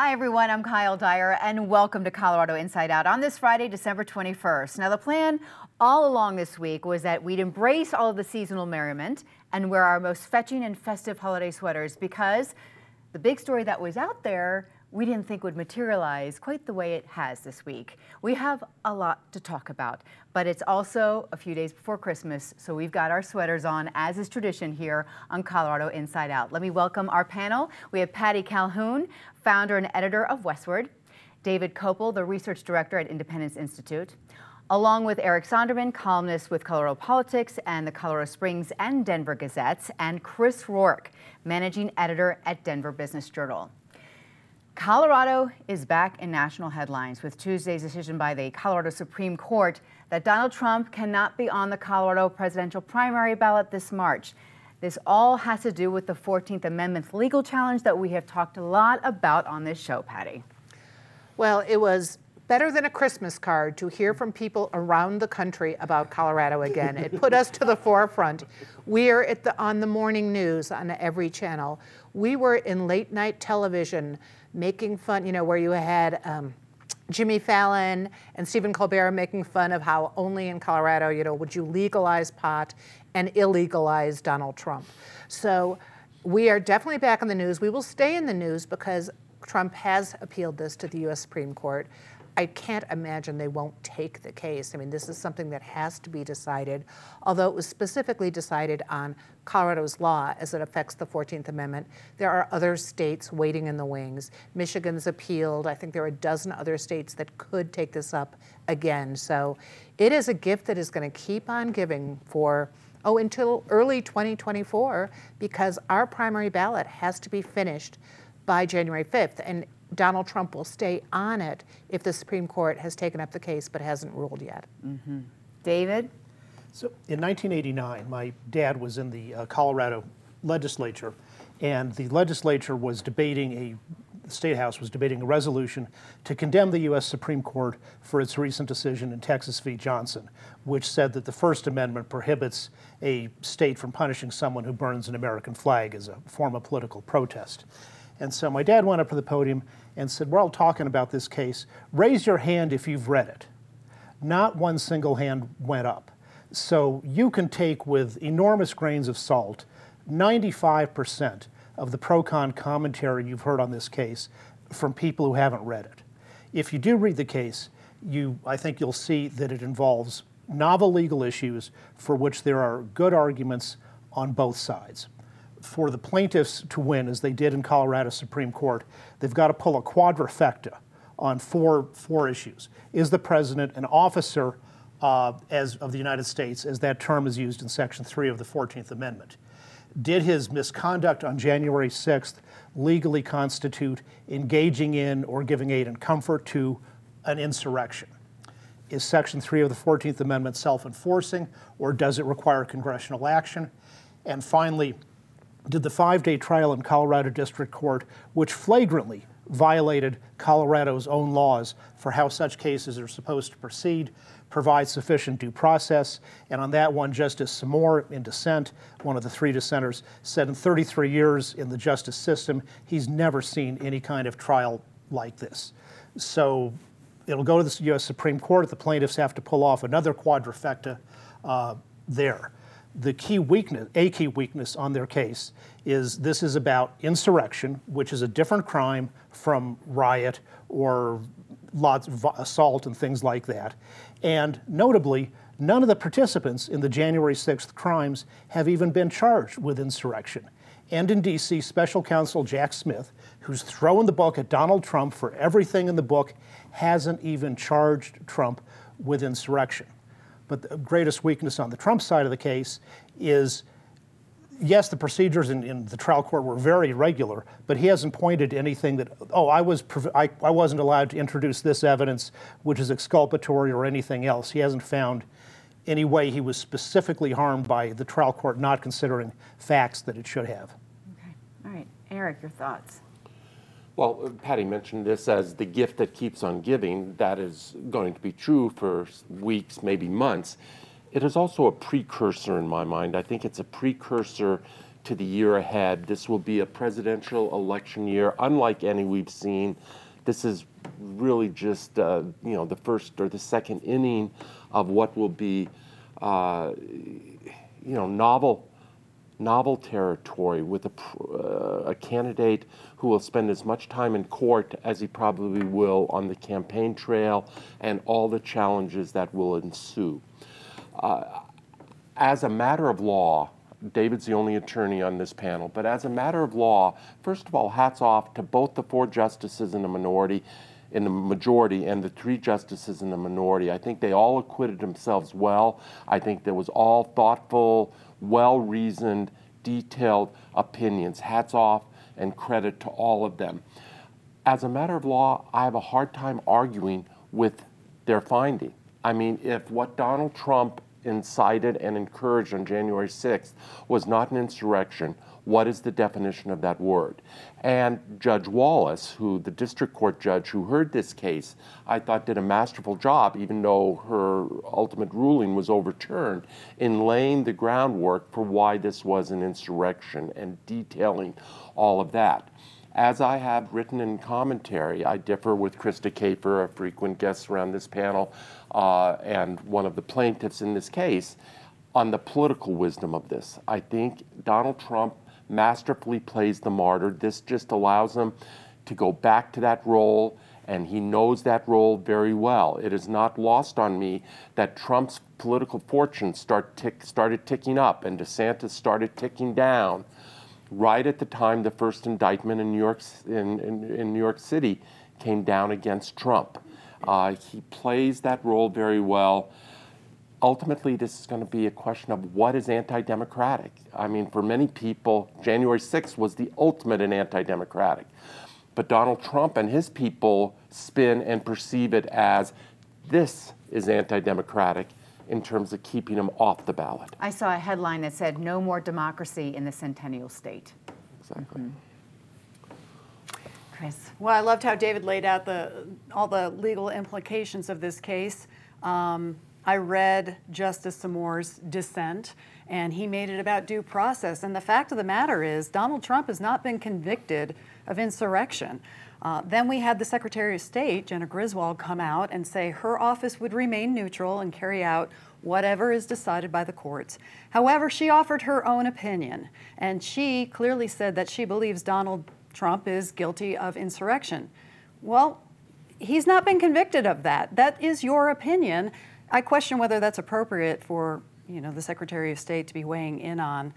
Hi, everyone. I'm Kyle Dyer, and welcome to Colorado Inside Out on this Friday, December 21st. Now, the plan all along this week was that we'd embrace all of the seasonal merriment and wear our most fetching and festive holiday sweaters, because the big story that was out there we didn't think would materialize quite the way it has this week. We have a lot to talk about, but it's also a few days before Christmas, so we've got our sweaters on, as is tradition here on Colorado Inside Out. Let me welcome our panel. We have Patty Calhoun, founder and editor of Westword, David Kopel, the research director at Independence Institute, along with Eric Sonderman, columnist with Colorado Politics and the Colorado Springs and Denver Gazettes, and Chris Rourke, managing editor at Denver Business Journal. Colorado is back in national headlines with Tuesday's decision by the Colorado Supreme Court that Donald Trump cannot be on the Colorado presidential primary ballot this March. This all has to do with the 14th Amendment legal challenge that we have talked a lot about on this show, Patty. Well, it was better than a Christmas card to hear from people around the country about Colorado again. It put us to the forefront. We're on the morning news on every channel. We were in late night television, making fun, you know, where you had Jimmy Fallon and Stephen Colbert making fun of how only in Colorado, you know, would you legalize pot and illegalize Donald Trump. So we are definitely back in the news. We will stay in the news because Trump has appealed this to the U.S. Supreme Court. I can't imagine they won't take the case. I mean, this is something that has to be decided, although it was specifically decided on Colorado's law as it affects the 14th Amendment. There are other states waiting in the wings. Michigan's appealed. I think there are a dozen other states that could take this up again. So it is a gift that is going to keep on giving for, until early 2024, because our primary ballot has to be finished by January 5th. And Donald Trump will stay on it if the Supreme Court has taken up the case but hasn't ruled yet. Mm-hmm. David? So in 1989, my dad was in the Colorado legislature, and the legislature was debating the State House was debating a resolution to condemn the U.S. Supreme Court for its recent decision in Texas v. Johnson, which said that the First Amendment prohibits a state from punishing someone who burns an American flag as a form of political protest. And so my dad went up to the podium and said, "We're all talking about this case. Raise your hand if you've read it." Not one single hand went up. So you can take with enormous grains of salt 95% of the pro-con commentary you've heard on this case from people who haven't read it. If you do read the case, I think you'll see that it involves novel legal issues for which there are good arguments on both sides. For the plaintiffs to win, as they did in Colorado Supreme Court, they've got to pull a quadrifecta on four issues. Is the president an officer of the United States, as that term is used in Section 3 of the 14th Amendment? Did his misconduct on January 6th legally constitute engaging in or giving aid and comfort to an insurrection? Is Section 3 of the 14th Amendment self-enforcing, or does it require congressional action? And finally, did the five-day trial in Colorado District Court, which flagrantly violated Colorado's own laws for how such cases are supposed to proceed, provide sufficient due process? And on that one, Justice Samore, in dissent, one of the three dissenters, said in 33 years in the justice system, he's never seen any kind of trial like this. So it'll go to the U.S. Supreme Court. The plaintiffs have to pull off another quadrifecta there. A key weakness on their case is this is about insurrection, which is a different crime from riot or assault and things like that. And notably, none of the participants in the January 6th crimes have even been charged with insurrection. And in D.C., Special Counsel Jack Smith, who's throwing the book at Donald Trump for everything in the book, hasn't even charged Trump with insurrection. But the greatest weakness on the Trump side of the case is, yes, the procedures in the trial court were very irregular, but he hasn't pointed to anything that, I wasn't allowed to introduce this evidence, which is exculpatory or anything else. He hasn't found any way he was specifically harmed by the trial court not considering facts that it should have. Okay. All right. Eric, your thoughts? Well, Patty mentioned this as the gift that keeps on giving. That is going to be true for weeks, maybe months. It is also a precursor in my mind. I think it's a precursor to the year ahead. This will be a presidential election year unlike any we've seen. This is really just the first or the second inning of what will be novel territory with a candidate who will spend as much time in court as he probably will on the campaign trail and all the challenges that will ensue. As a matter of law, David's the only attorney on this panel, but as a matter of law, first of all, hats off to both the four justices in the majority and the three justices in the minority. I think they all acquitted themselves well. I think there was all thoughtful, well-reasoned, detailed opinions. Hats off and credit to all of them. As a matter of law, I have a hard time arguing with their finding. I mean, if what Donald Trump incited and encouraged on January 6th was not an insurrection, what is the definition of that word? And Judge Wallace, who the district court judge who heard this case, I thought did a masterful job, even though her ultimate ruling was overturned, in laying the groundwork for why this was an insurrection and detailing all of that. As I have written in commentary, I differ with Krista Kafer, a frequent guest around this panel, and one of the plaintiffs in this case, on the political wisdom of this. I think Donald Trump masterfully plays the martyr. This just allows him to go back to that role, and he knows that role very well. It is not lost on me that Trump's political fortune started ticking up and DeSantis started ticking down right at the time the first indictment in New York City came down against Trump. He plays that role very well. Ultimately, this is going to be a question of what is anti-democratic. I mean, for many people, January 6th was the ultimate in anti-democratic. But Donald Trump and his people spin and perceive it as this is anti-democratic in terms of keeping him off the ballot. I saw a headline that said, "No more democracy in the Centennial State." Exactly. Mm-hmm. Chris. Well, I loved how David laid out all the legal implications of this case. I read Justice Samore's dissent, and he made it about due process. And the fact of the matter is, Donald Trump has not been convicted of insurrection. Then we had the Secretary of State, Jenna Griswold, come out and say her office would remain neutral and carry out whatever is decided by the courts. However, she offered her own opinion, and she clearly said that she believes Donald Trump is guilty of insurrection. Well, he's not been convicted of that. That is your opinion. I question whether that's appropriate for, the Secretary of State to be weighing in on.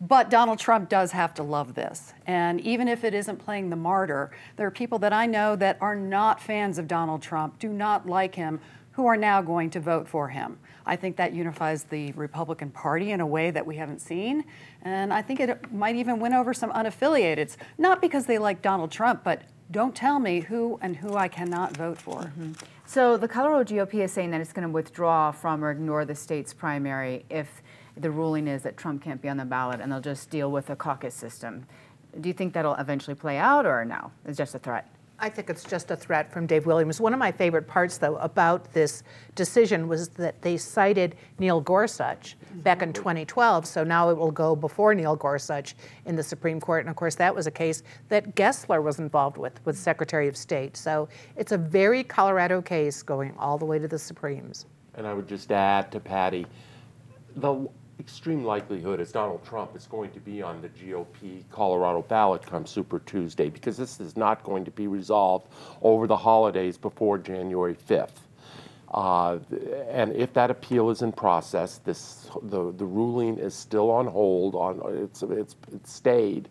But Donald Trump does have to love this. And even if it isn't playing the martyr, there are people that I know that are not fans of Donald Trump, do not like him, who are now going to vote for him. I think that unifies the Republican Party in a way that we haven't seen. And I think it might even win over some unaffiliateds, not because they like Donald Trump, but don't tell me who I cannot vote for. Mm-hmm. So the Colorado GOP is saying that it's going to withdraw from or ignore the state's primary if the ruling is that Trump can't be on the ballot, and they'll just deal with a caucus system. Do you think that'll eventually play out, or no? It's just a threat. I think it's just a threat from Dave Williams. One of my favorite parts, though, about this decision was that they cited Neil Gorsuch back in 2012, so now it will go before Neil Gorsuch in the Supreme Court. And, of course, that was a case that Gessler was involved with Secretary of State. So it's a very Colorado case going all the way to the Supremes. And I would just add to Patty, the extreme likelihood is Donald Trump is going to be on the GOP Colorado ballot come Super Tuesday, because this is not going to be resolved over the holidays before January 5th. And if that appeal is in process, the ruling is still on hold. It's stayed.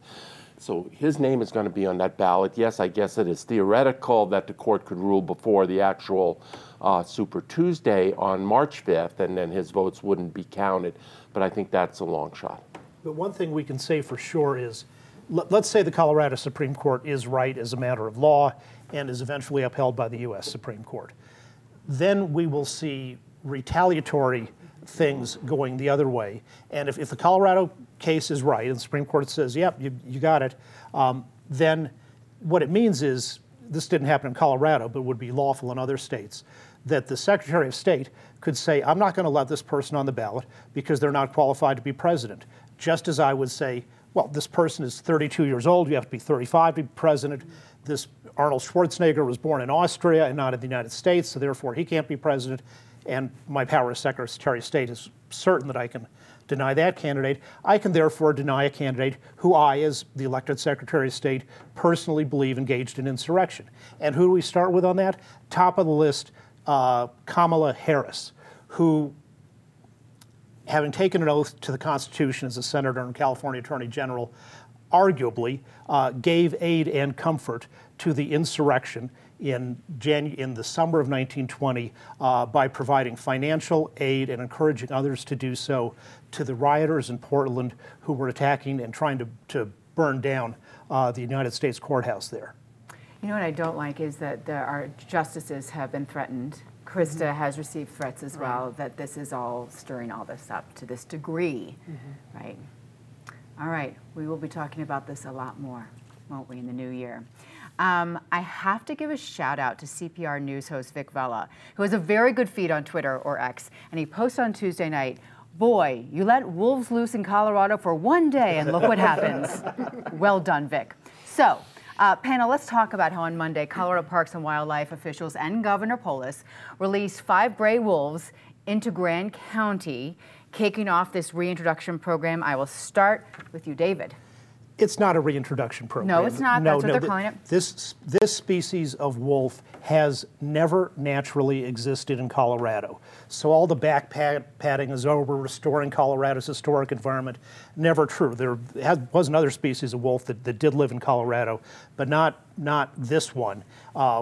So his name is going to be on that ballot. Yes, I guess it is theoretical that the court could rule before the actual Super Tuesday on March 5th, and then his votes wouldn't be counted. But I think that's a long shot. But one thing we can say for sure is, let's say the Colorado Supreme Court is right as a matter of law and is eventually upheld by the U.S. Supreme Court. Then we will see retaliatory things going the other way. And if the Colorado case is right and the Supreme Court says, yep, you got it, then what it means is, this didn't happen in Colorado but would be lawful in other states, that the Secretary of State could say, I'm not going to let this person on the ballot because they're not qualified to be president. Just as I would say, well, this person is 32 years old, you have to be 35 to be president. This Arnold Schwarzenegger was born in Austria and not in the United States, so therefore he can't be president. And my power as Secretary of State is certain that I can deny that candidate. I can therefore deny a candidate who I, as the elected Secretary of State, personally believe engaged in insurrection. And who do we start with on that? Top of the list, Kamala Harris, who, having taken an oath to the Constitution as a senator and California Attorney General, arguably gave aid and comfort to the insurrection in the summer of 1920 by providing financial aid and encouraging others to do so to the rioters in Portland who were attacking and trying to burn down the United States courthouse there. You know what I don't like is that our justices have been threatened. Krista has received threats as well, that this is all stirring all this up to this degree, right? All right, we will be talking about this a lot more, won't we, in the new year. I have to give a shout out to CPR News host Vic Vella, who has a very good feed on Twitter or X, and he posts on Tuesday night, boy, you let wolves loose in Colorado for one day and look what happens. Well done, Vic. So, panel, let's talk about how on Monday, Colorado Parks and Wildlife officials and Governor Polis released 5 gray wolves into Grand County, kicking off this reintroduction program. I will start with you, David. It's not a reintroduction program. No, it's not. No, that's what they're calling it. This species of wolf has never naturally existed in Colorado. So all the back-patting is over, restoring Colorado's historic environment. Never true. There was another species of wolf that did live in Colorado, but not this one,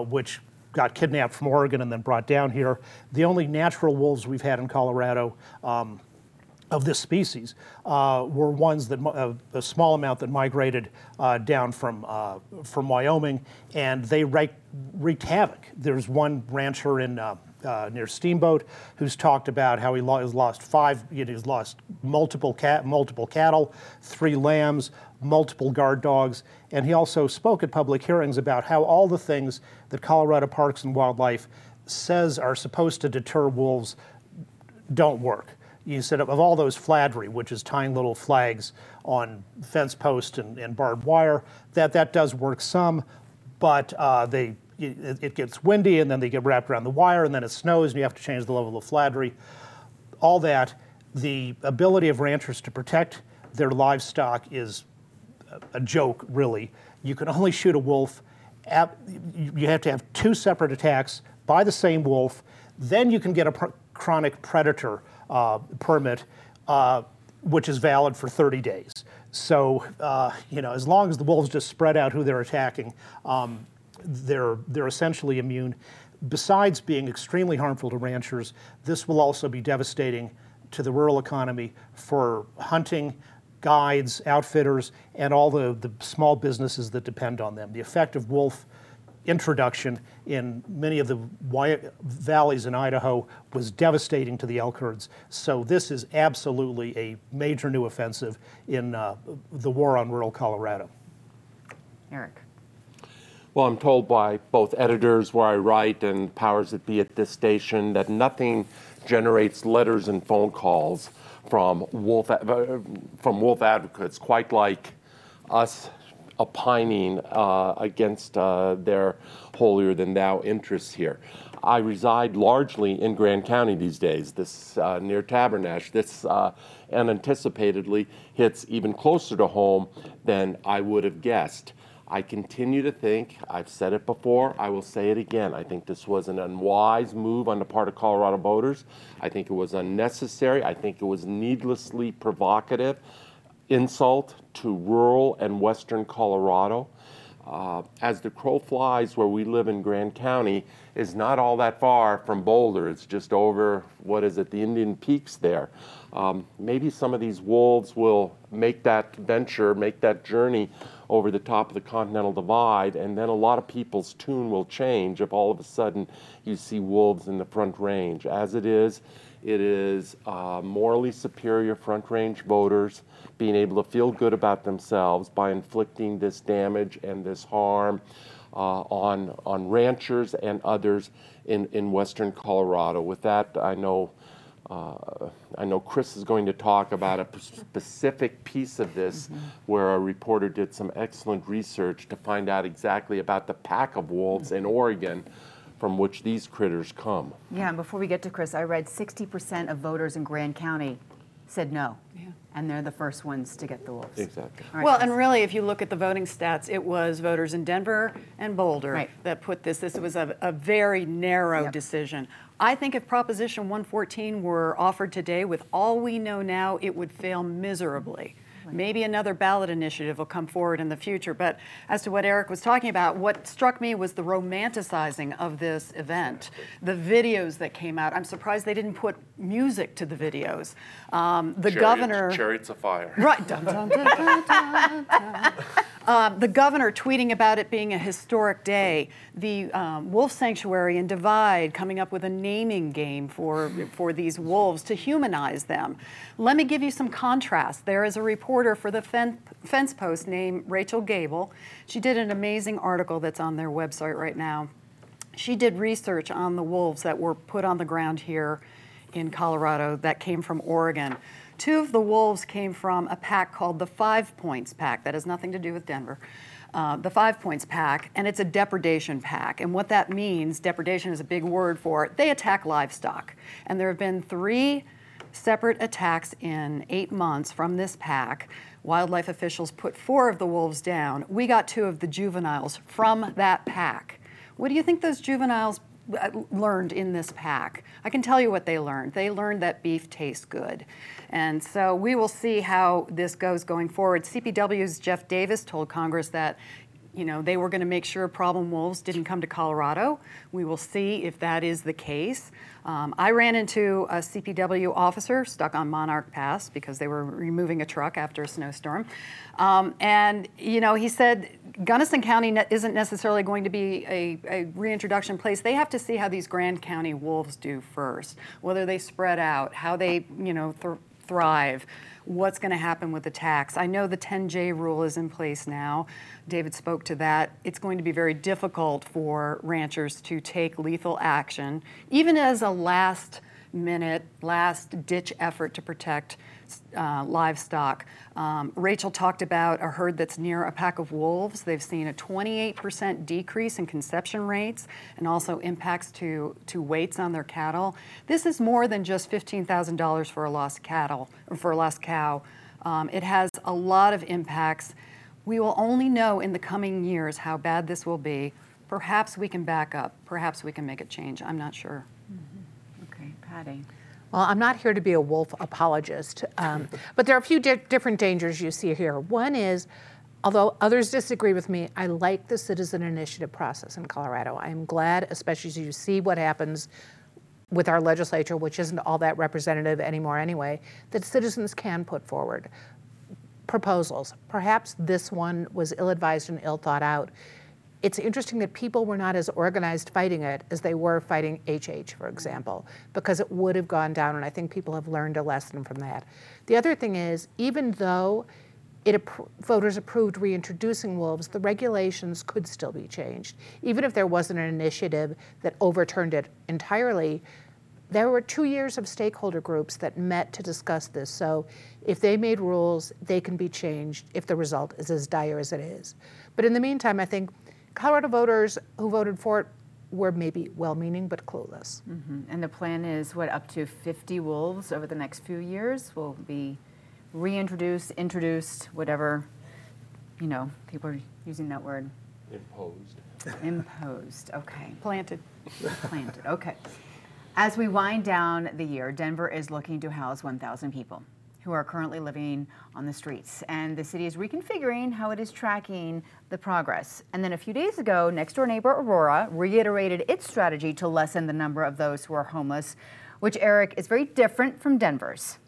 which got kidnapped from Oregon and then brought down here. The only natural wolves we've had in Colorado of this species were ones that a small amount that migrated down from Wyoming, and they wreaked havoc. There's one rancher in near Steamboat who's talked about how he lost multiple cattle, 3 lambs, multiple guard dogs, and he also spoke at public hearings about how all the things that Colorado Parks and Wildlife says are supposed to deter wolves don't work. You said of all those, flattery, which is tying little flags on fence posts and barbed wire, that does work some, but it gets windy and then they get wrapped around the wire and then it snows and you have to change the level of flattery. All that, the ability of ranchers to protect their livestock is a joke, really. You can only shoot a wolf. You have to have 2 separate attacks by the same wolf. Then you can get a chronic predator permit, which is valid for 30 days. So, as long as the wolves just spread out who they're attacking, they're essentially immune. Besides being extremely harmful to ranchers, this will also be devastating to the rural economy for hunting, guides, outfitters, and all the small businesses that depend on them. The effect of wolf introduction in many of the valleys in Idaho was devastating to the elk herds. So this is absolutely a major new offensive in the war on rural Colorado. Eric. Well, I'm told by both editors where I write and powers that be at this station that nothing generates letters and phone calls from wolf advocates quite like us opining against their holier-than-thou interests here. I reside largely in Grand County these days, this near Tabernash. This unanticipatedly hits even closer to home than I would have guessed. I continue to think, I've said it before, I will say it again, I think this was an unwise move on the part of Colorado voters. I think it was unnecessary. I think it was needlessly provocative. Insult to rural and western Colorado. As the crow flies, where we live in Grand County is not all that far from Boulder. It's just over, the Indian Peaks there. Maybe some of these wolves will make that venture, make that journey over the top of the Continental Divide, and then a lot of people's tune will change if all of a sudden you see wolves in the Front Range. As it is morally superior Front Range voters being able to feel good about themselves by inflicting this damage and this harm on ranchers and others in western Colorado. With that, I know I know Chris is going to talk about a specific piece of this where a reporter did some excellent research to find out exactly about the pack of wolves in Oregon from which these critters come. Yeah, and before we get to Chris, I read 60% of voters in Grand County said no. Yeah. And they're the first ones to get the wolves. Exactly. Right, well, Chris. And really, if you look at the voting stats, it was voters in Denver and Boulder that put this. This was a very narrow decision. I think if Proposition 114 were offered today, with all we know now, it would fail miserably. Maybe another ballot initiative will come forward in the future. But as to what Eric was talking about, what struck me was the romanticizing of this event, the videos that came out. I'm surprised they didn't put music to the videos. The governor... Chariots of Fire. Right. Dun, dun, dun, dun, dun, dun. The governor tweeting about it being a historic day. The wolf sanctuary in Divide coming up with a naming game for these wolves to humanize them. Let me give you some contrast. There is a reporter for the Fence Post named Rachel Gable. She did an amazing article that's on their website right now. She did research on the wolves that were put on the ground here in Colorado that came from Oregon. Two of the wolves came from a pack called the 5 Points Pack. That has nothing to do with Denver. The 5 Points Pack, and it's a depredation pack. And what that means, depredation is a big word for it, they attack livestock. And there have been 3 separate attacks in 8 months from this pack. Wildlife officials put 4 of the wolves down. We got 2 of the juveniles from that pack. What do you think those juveniles learned in this pack? I can tell you what they learned. They learned that beef tastes good. And so we will see how this goes going forward. CPW's Jeff Davis told Congress that, you know, they were going to make sure problem wolves didn't come to Colorado. We will see if that is the case. I ran into a CPW officer stuck on Monarch Pass because they were removing a truck after a snowstorm. And, you know, he said Gunnison County isn't necessarily going to be a reintroduction place. They have to see how these Grand County wolves do first, whether they spread out, how they, you know, thrive, what's going to happen with the tax. I know the 10J rule is in place now. David spoke to that. It's going to be very difficult for ranchers to take lethal action, even as a last-minute, last-ditch effort to protect livestock. Rachel talked about a herd that's near a pack of wolves. They've seen a 28% decrease in conception rates and also impacts to weights on their cattle. This is more than just $15,000 for a lost cattle or for a lost cow. It has a lot of impacts. We will only know in the coming years how bad this will be. Perhaps we can back up. Perhaps we can make a change. I'm not sure. Okay, Patty. Well, I'm not here to be a wolf apologist, but there are a few different dangers you see here. One is, although others disagree with me, I like the citizen initiative process in Colorado. I am glad, especially as you see what happens with our legislature, which isn't all that representative anymore anyway, that citizens can put forward proposals. Perhaps this one was ill-advised and ill thought out. It's interesting that people were not as organized fighting it as they were fighting HH, for example, because it would have gone down, and I think people have learned a lesson from that. The other thing is, even though voters approved reintroducing wolves, the regulations could still be changed. Even if there wasn't an initiative that overturned it entirely, there were 2 years of stakeholder groups that met to discuss this. So if they made rules, they can be changed if the result is as dire as it is. But in the meantime, I think Colorado voters who voted for it were maybe well-meaning but clueless. Mm-hmm. And the plan is, what, up to 50 wolves over the next few years will be reintroduced, introduced, whatever, you know, people are using that word. Imposed, okay. Planted, okay. As we wind down the year, Denver is looking to house 1,000 people who are currently living on the streets. And the city is reconfiguring how it is tracking the progress. And then a few days ago, next-door neighbor Aurora reiterated its strategy to lessen the number of those who are homeless, which, Eric, is very different from Denver's.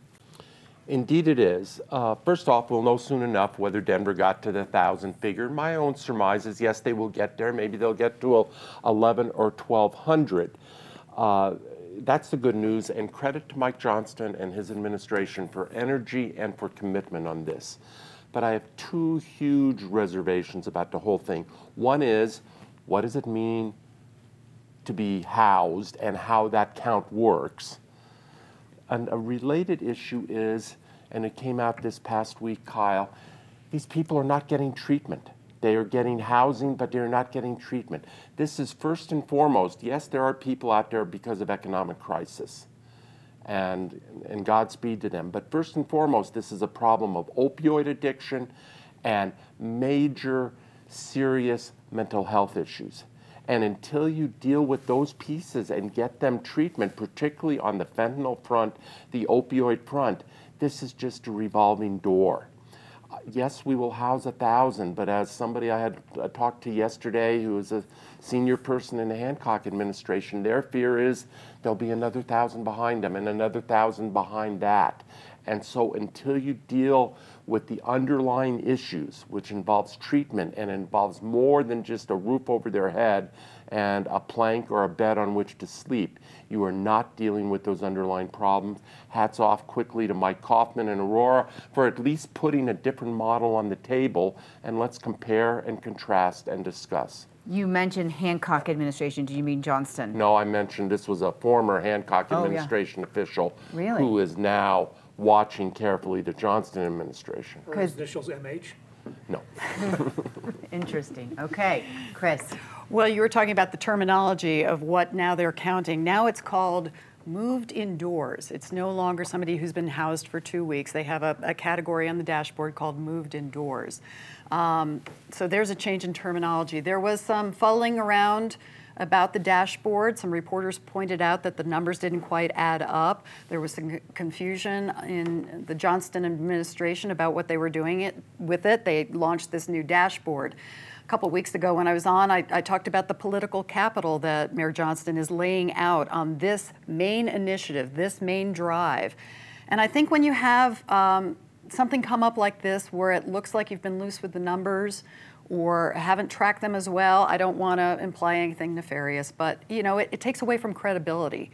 Indeed it is. First off, we'll know soon enough whether Denver got to the 1,000 figure. My own surmise is, yes, they will get there. Maybe they'll get to 1,100 or 1,200. That's the good news, and credit to Mike Johnston and his administration for energy and for commitment on this. But I have 2 huge reservations about the whole thing. One is, what does it mean to be housed and how that count works? And a related issue is, and it came out this past week, Kyle, these people are not getting treatment. They are getting housing, but they're not getting treatment. This is first and foremost, yes, there are people out there because of economic crisis, and Godspeed to them. But first and foremost, this is a problem of opioid addiction and major, serious mental health issues. And until you deal with those pieces and get them treatment, particularly on the fentanyl front, the opioid front, this is just a revolving door. Yes, we will house 1,000, but as somebody I had talked to yesterday who is a senior person in the Hancock administration, their fear is there'll be another 1,000 behind them and another 1,000 behind that. And so until you deal with the underlying issues, which involves treatment and involves more than just a roof over their head and a plank or a bed on which to sleep, you are not dealing with those underlying problems. Hats off quickly to Mike Kaufman and Aurora for at least putting a different model on the table, and let's compare and contrast and discuss. You mentioned Hancock administration. Do you mean Johnston? No, I mentioned this was a former Hancock administration official who is now watching carefully the Johnston administration. Or his initials MH? No. Interesting. Okay, Chris. Well, you were talking about the terminology of what now they're counting. Now it's called moved indoors. It's no longer somebody who's been housed for 2 weeks. They have a category on the dashboard called moved indoors. So there's a change in terminology. There was some fuddling around about the dashboard. Some reporters pointed out that the numbers didn't quite add up. There was some confusion in the Johnston administration about what they were doing with it. They launched this new dashboard. A couple of weeks ago when I was on, I talked about the political capital that Mayor Johnston is laying out on this main initiative, this main drive. And I think when you have something come up like this where it looks like you've been loose with the numbers, or haven't tracked them as well. I don't want to imply anything nefarious, but you know, it takes away from credibility.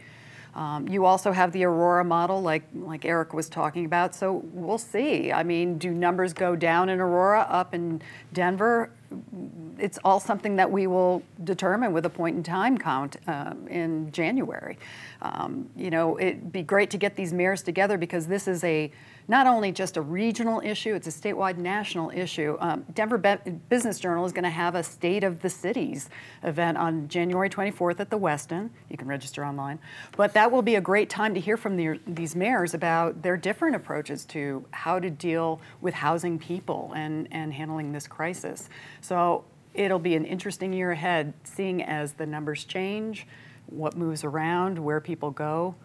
You also have the Aurora model, like Eric was talking about, so we'll see. I mean, do numbers go down in Aurora, up in Denver? It's all something that we will determine with a point in time count in January. You know, it'd be great to get these mayors together because this is not only just a regional issue, it's a statewide national issue. Denver Business Journal is going to have a State of the Cities event on January 24th at the Westin. You can register online. But that will be a great time to hear from these mayors about their different approaches to how to deal with housing people and handling this crisis. So it'll be an interesting year ahead, seeing as the numbers change, what moves around, where people go.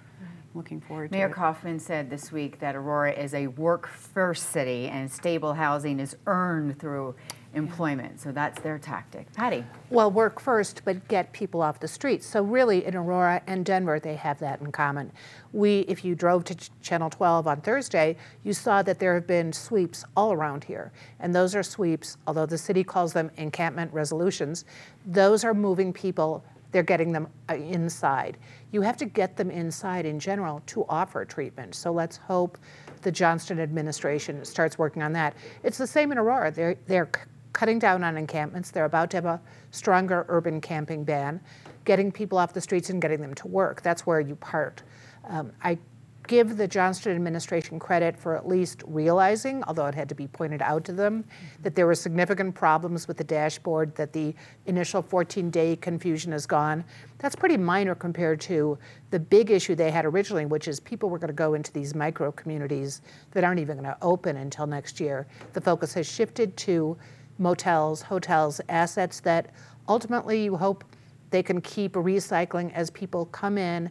Looking forward to it. Mayor Kaufman said this week that Aurora is a work-first city and stable housing is earned through employment. So that's their tactic. Patty? Well, work first, but get people off the streets. So really, in Aurora and Denver, they have that in common. If you drove to Channel 12 on Thursday, you saw that there have been sweeps all around here. And those are sweeps, although the city calls them encampment resolutions, those are moving people. They're getting them inside. You have to get them inside in general to offer treatment. So let's hope the Johnston administration starts working on that. It's the same in Aurora. They're cutting down on encampments. They're about to have a stronger urban camping ban, getting people off the streets and getting them to work. That's where you part. I give the Johnston administration credit for at least realizing, although it had to be pointed out to them, that there were significant problems with the dashboard, that the initial 14-day confusion is gone. That's pretty minor compared to the big issue they had originally, which is people were going to go into these micro communities that aren't even going to open until next year. The focus has shifted to motels, hotels, assets that ultimately you hope they can keep recycling as people come in,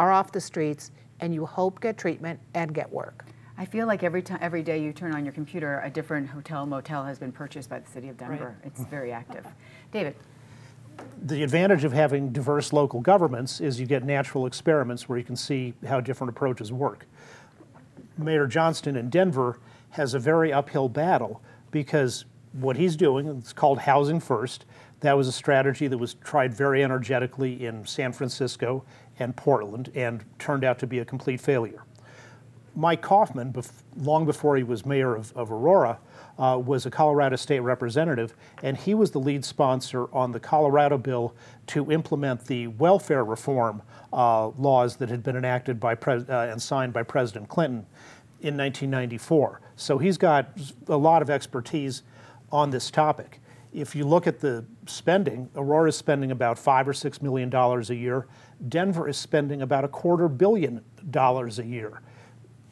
are off the streets, and you hope get treatment and get work. I feel like every day you turn on your computer, a different hotel, motel has been purchased by the city of Denver. Right. It's very active. David. The advantage of having diverse local governments is you get natural experiments where you can see how different approaches work. Mayor Johnston in Denver has a very uphill battle because what he's doing, it's called housing first. That was a strategy that was tried very energetically in San Francisco and Portland and turned out to be a complete failure. Mike Kaufman, long before he was mayor of Aurora, was a Colorado state representative, and he was the lead sponsor on the Colorado bill to implement the welfare reform laws that had been enacted by and signed by President Clinton in 1994. So he's got a lot of expertise on this topic. If you look at the spending, Aurora's spending about $5 or $6 million a year. Denver is spending about $250 million a year.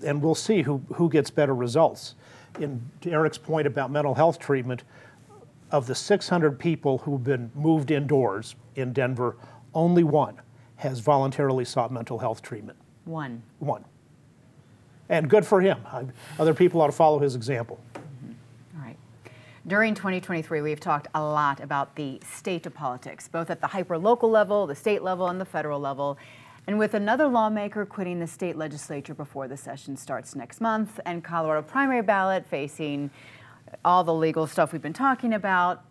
And we'll see who gets better results. And to Eric's point about mental health treatment, of the 600 people who've been moved indoors in Denver, only one has voluntarily sought mental health treatment. One. One. And good for him. Other people ought to follow his example. During 2023, we've talked a lot about the state of politics, both at the hyper-local level, the state level, and the federal level. And with another lawmaker quitting the state legislature before the session starts next month, and Colorado primary ballot facing all the legal stuff we've been talking about.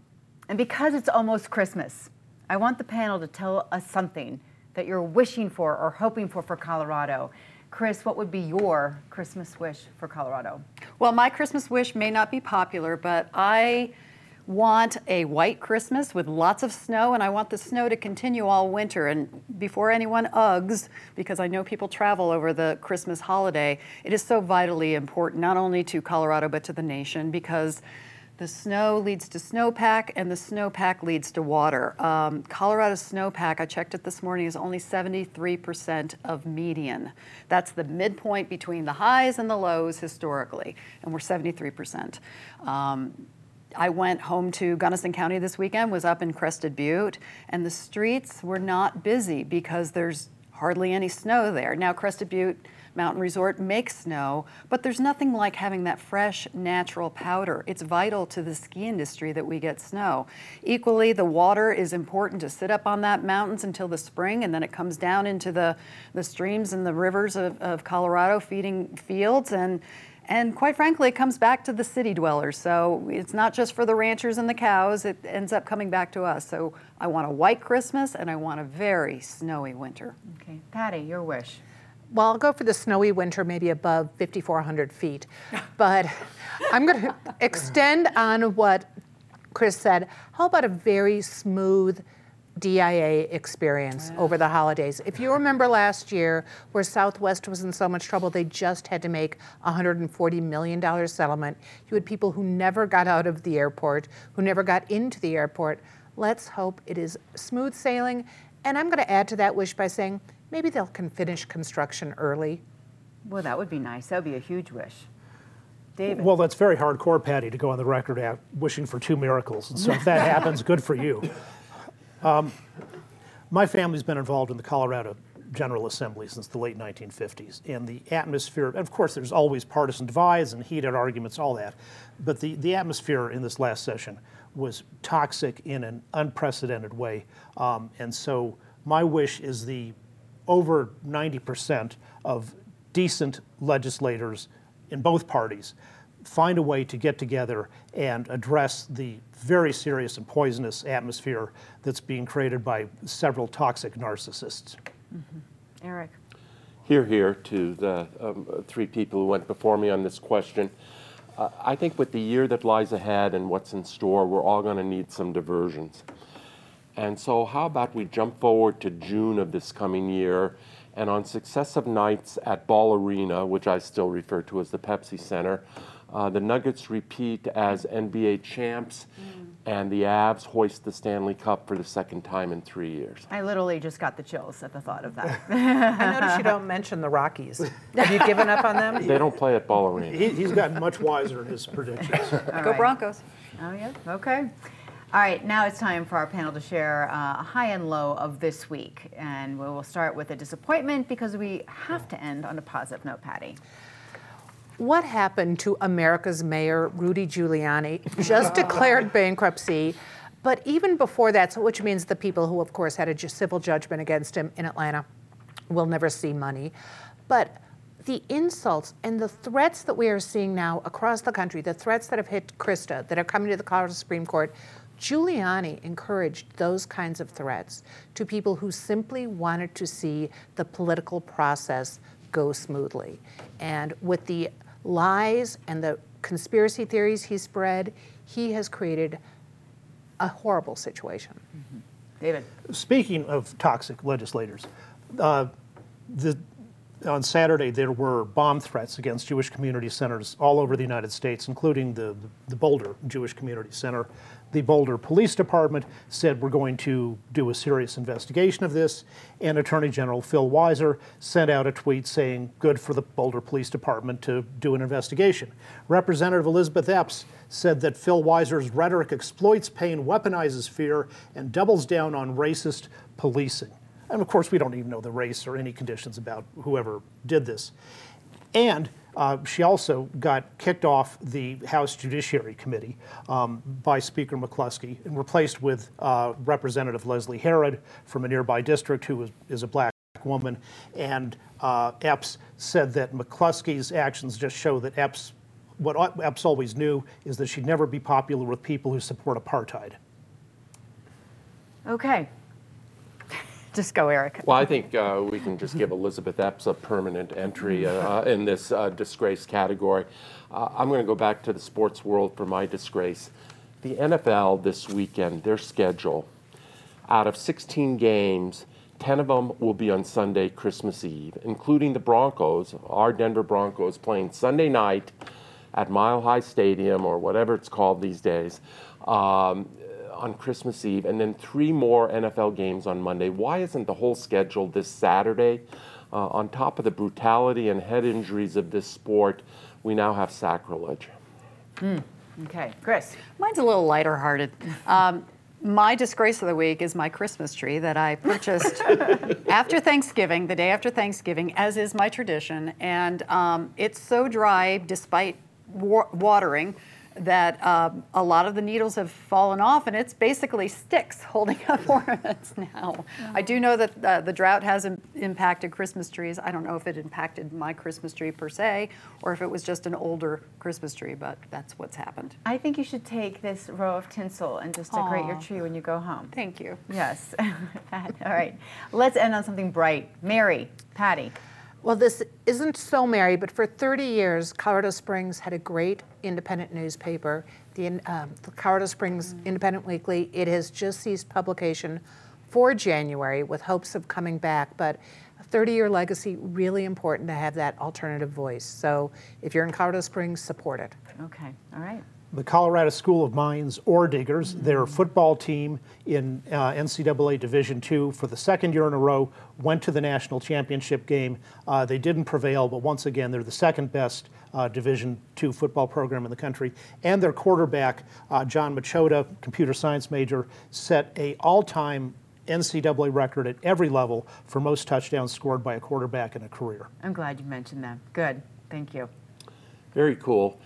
And because it's almost Christmas, I want the panel to tell us something that you're wishing for or hoping for Colorado. Chris, what would be your Christmas wish for Colorado? Well, my Christmas wish may not be popular, but I want a white Christmas with lots of snow, and I want the snow to continue all winter. And before anyone ugs, because I know people travel over the Christmas holiday, it is so vitally important, not only to Colorado, but to the nation, because the snow leads to snowpack, and the snowpack leads to water. Colorado's snowpack, I checked it this morning, is only 73% of median. That's the midpoint between the highs and the lows historically, and we're 73%. I went home to Gunnison County this weekend, was up in Crested Butte, and the streets were not busy because there's hardly any snow there. Now, Crested Butte Mountain Resort makes snow, but there's nothing like having that fresh, natural powder. It's vital to the ski industry that we get snow. Equally, the water is important to sit up on that mountains until the spring, and then it comes down into the streams and the rivers of Colorado feeding fields. And quite frankly, it comes back to the city dwellers. So it's not just for the ranchers and the cows, it ends up coming back to us. So I want a white Christmas, and I want a very snowy winter. Okay, Patty, your wish. Well, I'll go for the snowy winter, maybe above 5,400 feet. But I'm going to extend on what Chris said. How about a very smooth DIA experience over the holidays? If you remember last year, where Southwest was in so much trouble, they just had to make a $140 million settlement. You had people who never got out of the airport, who never got into the airport. Let's hope it is smooth sailing. And I'm going to add to that wish by saying, maybe they'll can finish construction early. Well, that would be nice. That would be a huge wish. David. Well, that's very hardcore, Patty, to go on the record at wishing for two miracles. And so if that happens, good for you. My family's been involved in the Colorado General Assembly since the late 1950s. And the atmosphere, of course, there's always partisan divides and heated arguments, all that. But the atmosphere in this last session was toxic in an unprecedented way. And so my wish is the over 90% of decent legislators in both parties find a way to get together and address the very serious and poisonous atmosphere that's being created by several toxic narcissists. Mm-hmm. Eric. Hear, hear to the three people who went before me on this question. I think with the year that lies ahead and what's in store, we're all going to need some diversions. And so how about we jump forward to June of this coming year, and on successive nights at Ball Arena, which I still refer to as the Pepsi Center, the Nuggets repeat as NBA champs, and the Avs hoist the Stanley Cup for the second time in 3 years. I literally just got the chills at the thought of that. I notice you don't mention the Rockies. Have you given up on them? They don't play at Ball Arena. He's gotten much wiser in his predictions. Go Broncos. Oh, yeah? Okay. All right, now it's time for our panel to share a high and low of this week. And we will start with a disappointment because we have to end on a positive note, Patty. What happened to America's mayor, Rudy Giuliani, just declared bankruptcy? But even before that, so which means the people who, of course, had a civil judgment against him in Atlanta will never see money. But the insults and the threats that we are seeing now across the country, the threats that have hit Krista, that are coming to the Colorado Supreme Court, Giuliani encouraged those kinds of threats to people who simply wanted to see the political process go smoothly. And with the lies and the conspiracy theories he spread, he has created a horrible situation. Mm-hmm. David. Speaking of toxic legislators, on Saturday there were bomb threats against Jewish community centers all over the United States, including the Boulder Jewish Community Center. The Boulder Police Department said we're going to do a serious investigation of this, and Attorney General Phil Weiser sent out a tweet saying good for the Boulder Police Department to do an investigation. Representative Elizabeth Epps said that Phil Weiser's rhetoric exploits pain, weaponizes fear, and doubles down on racist policing. And of course, we don't even know the race or any conditions about whoever did this. And she also got kicked off the House Judiciary Committee by Speaker McCluskey and replaced with Representative Leslie Herrod from a nearby district, who is a black woman. And Epps said that McCluskey's actions just show that what Epps always knew is that she'd never be popular with people who support apartheid. Okay. Just go, Eric. Well, I think we can just give Elizabeth Epps a permanent entry in this disgrace category. I'm going to go back to the sports world for my disgrace. The NFL this weekend, their schedule, out of 16 games, 10 of them will be on Sunday, Christmas Eve, including the Broncos, our Denver Broncos, playing Sunday night at Mile High Stadium or whatever it's called these days. On Christmas Eve, and then 3 more NFL games on Monday. Why isn't the whole schedule this Saturday? On top of the brutality and head injuries of this sport, we now have sacrilege. Okay, Chris. Mine's a little lighter-hearted. My disgrace of the week is my Christmas tree that I purchased after Thanksgiving, the day after Thanksgiving, as is my tradition. And it's so dry, despite watering, that a lot of the needles have fallen off, and it's basically sticks holding up ornaments now. I do know that the drought has impacted Christmas trees. I don't know if it impacted my Christmas tree per se, or if it was just an older Christmas tree, but that's what's happened. I think you should take this row of tinsel and just decorate your tree when you go home. Thank you. Yes. All right. Let's end on something bright. Mary, Patty. Well, this isn't so merry, but for 30 years, Colorado Springs had a great independent newspaper, the Colorado Springs Independent Weekly. It has just ceased publication for January with hopes of coming back, but a 30-year legacy, really important to have that alternative voice. So if you're in Colorado Springs, support it. Okay. All right. The Colorado School of Mines Ore Diggers, their football team in NCAA Division II for the second year in a row, went to the national championship game. They didn't prevail, but once again, they're the second best Division II football program in the country. And their quarterback, John Machoda, computer science major, set a all-time NCAA record at every level for most touchdowns scored by a quarterback in a career. I'm glad you mentioned that. Good. Thank you. Very cool.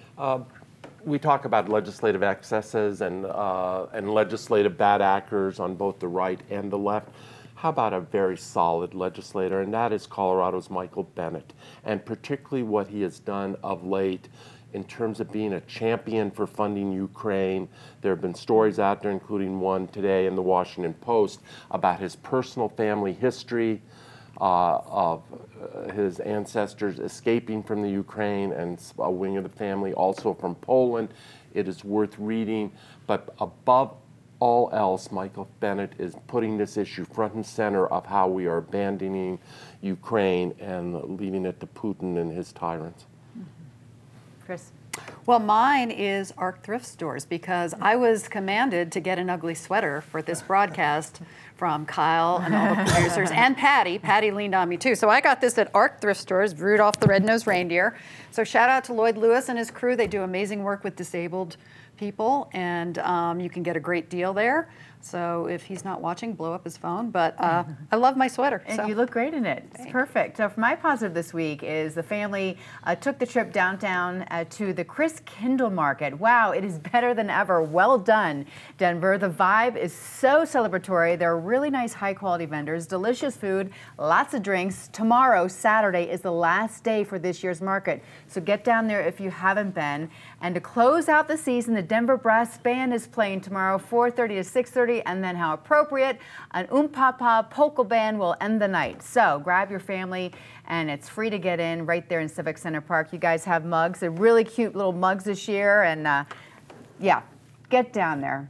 We talk about legislative excesses and legislative bad actors on both the right and the left. How about a very solid legislator? And that is Colorado's Michael Bennet, and particularly what he has done of late in terms of being a champion for funding Ukraine. There have been stories out there, including one today in the Washington Post, about his personal family history of his ancestors escaping from the Ukraine and a wing of the family also from Poland. It is worth reading. But above all else, Michael Bennet is putting this issue front and center of how we are abandoning Ukraine and leaving it to Putin and his tyrants. Chris. Well, mine is ARC thrift stores, because I was commanded to get an ugly sweater for this broadcast from Kyle and all the producers, and Patty. Patty leaned on me, too. So I got this at ARC thrift stores, Rudolph the Red-Nosed Reindeer. So shout out to Lloyd Lewis and his crew. They do amazing work with disabled people, and you can get a great deal there. So if he's not watching, blow up his phone. But I love my sweater. And you look great in it. It's perfect. So for my positive this week is the family took the trip downtown to the Chris Kindle Market. Wow, it is better than ever. Well done, Denver. The vibe is so celebratory. There are really nice, high-quality vendors, delicious food, lots of drinks. Tomorrow, Saturday, is the last day for this year's market. So get down there if you haven't been. And to close out the season, the Denver Brass Band is playing tomorrow, 4:30 to 6:30. 30, and then how appropriate, an Umpapa polka band will end the night. So grab your family, and it's free to get in right there in Civic Center Park. You guys have mugs. They're really cute little mugs this year, and yeah, get down there.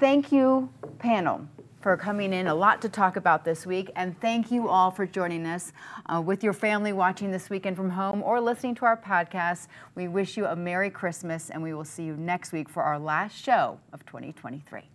Thank you, panel, for coming in. A lot to talk about this week, and thank you all for joining us with your family watching this weekend from home or listening to our podcast. We wish you a Merry Christmas, and we will see you next week for our last show of 2023.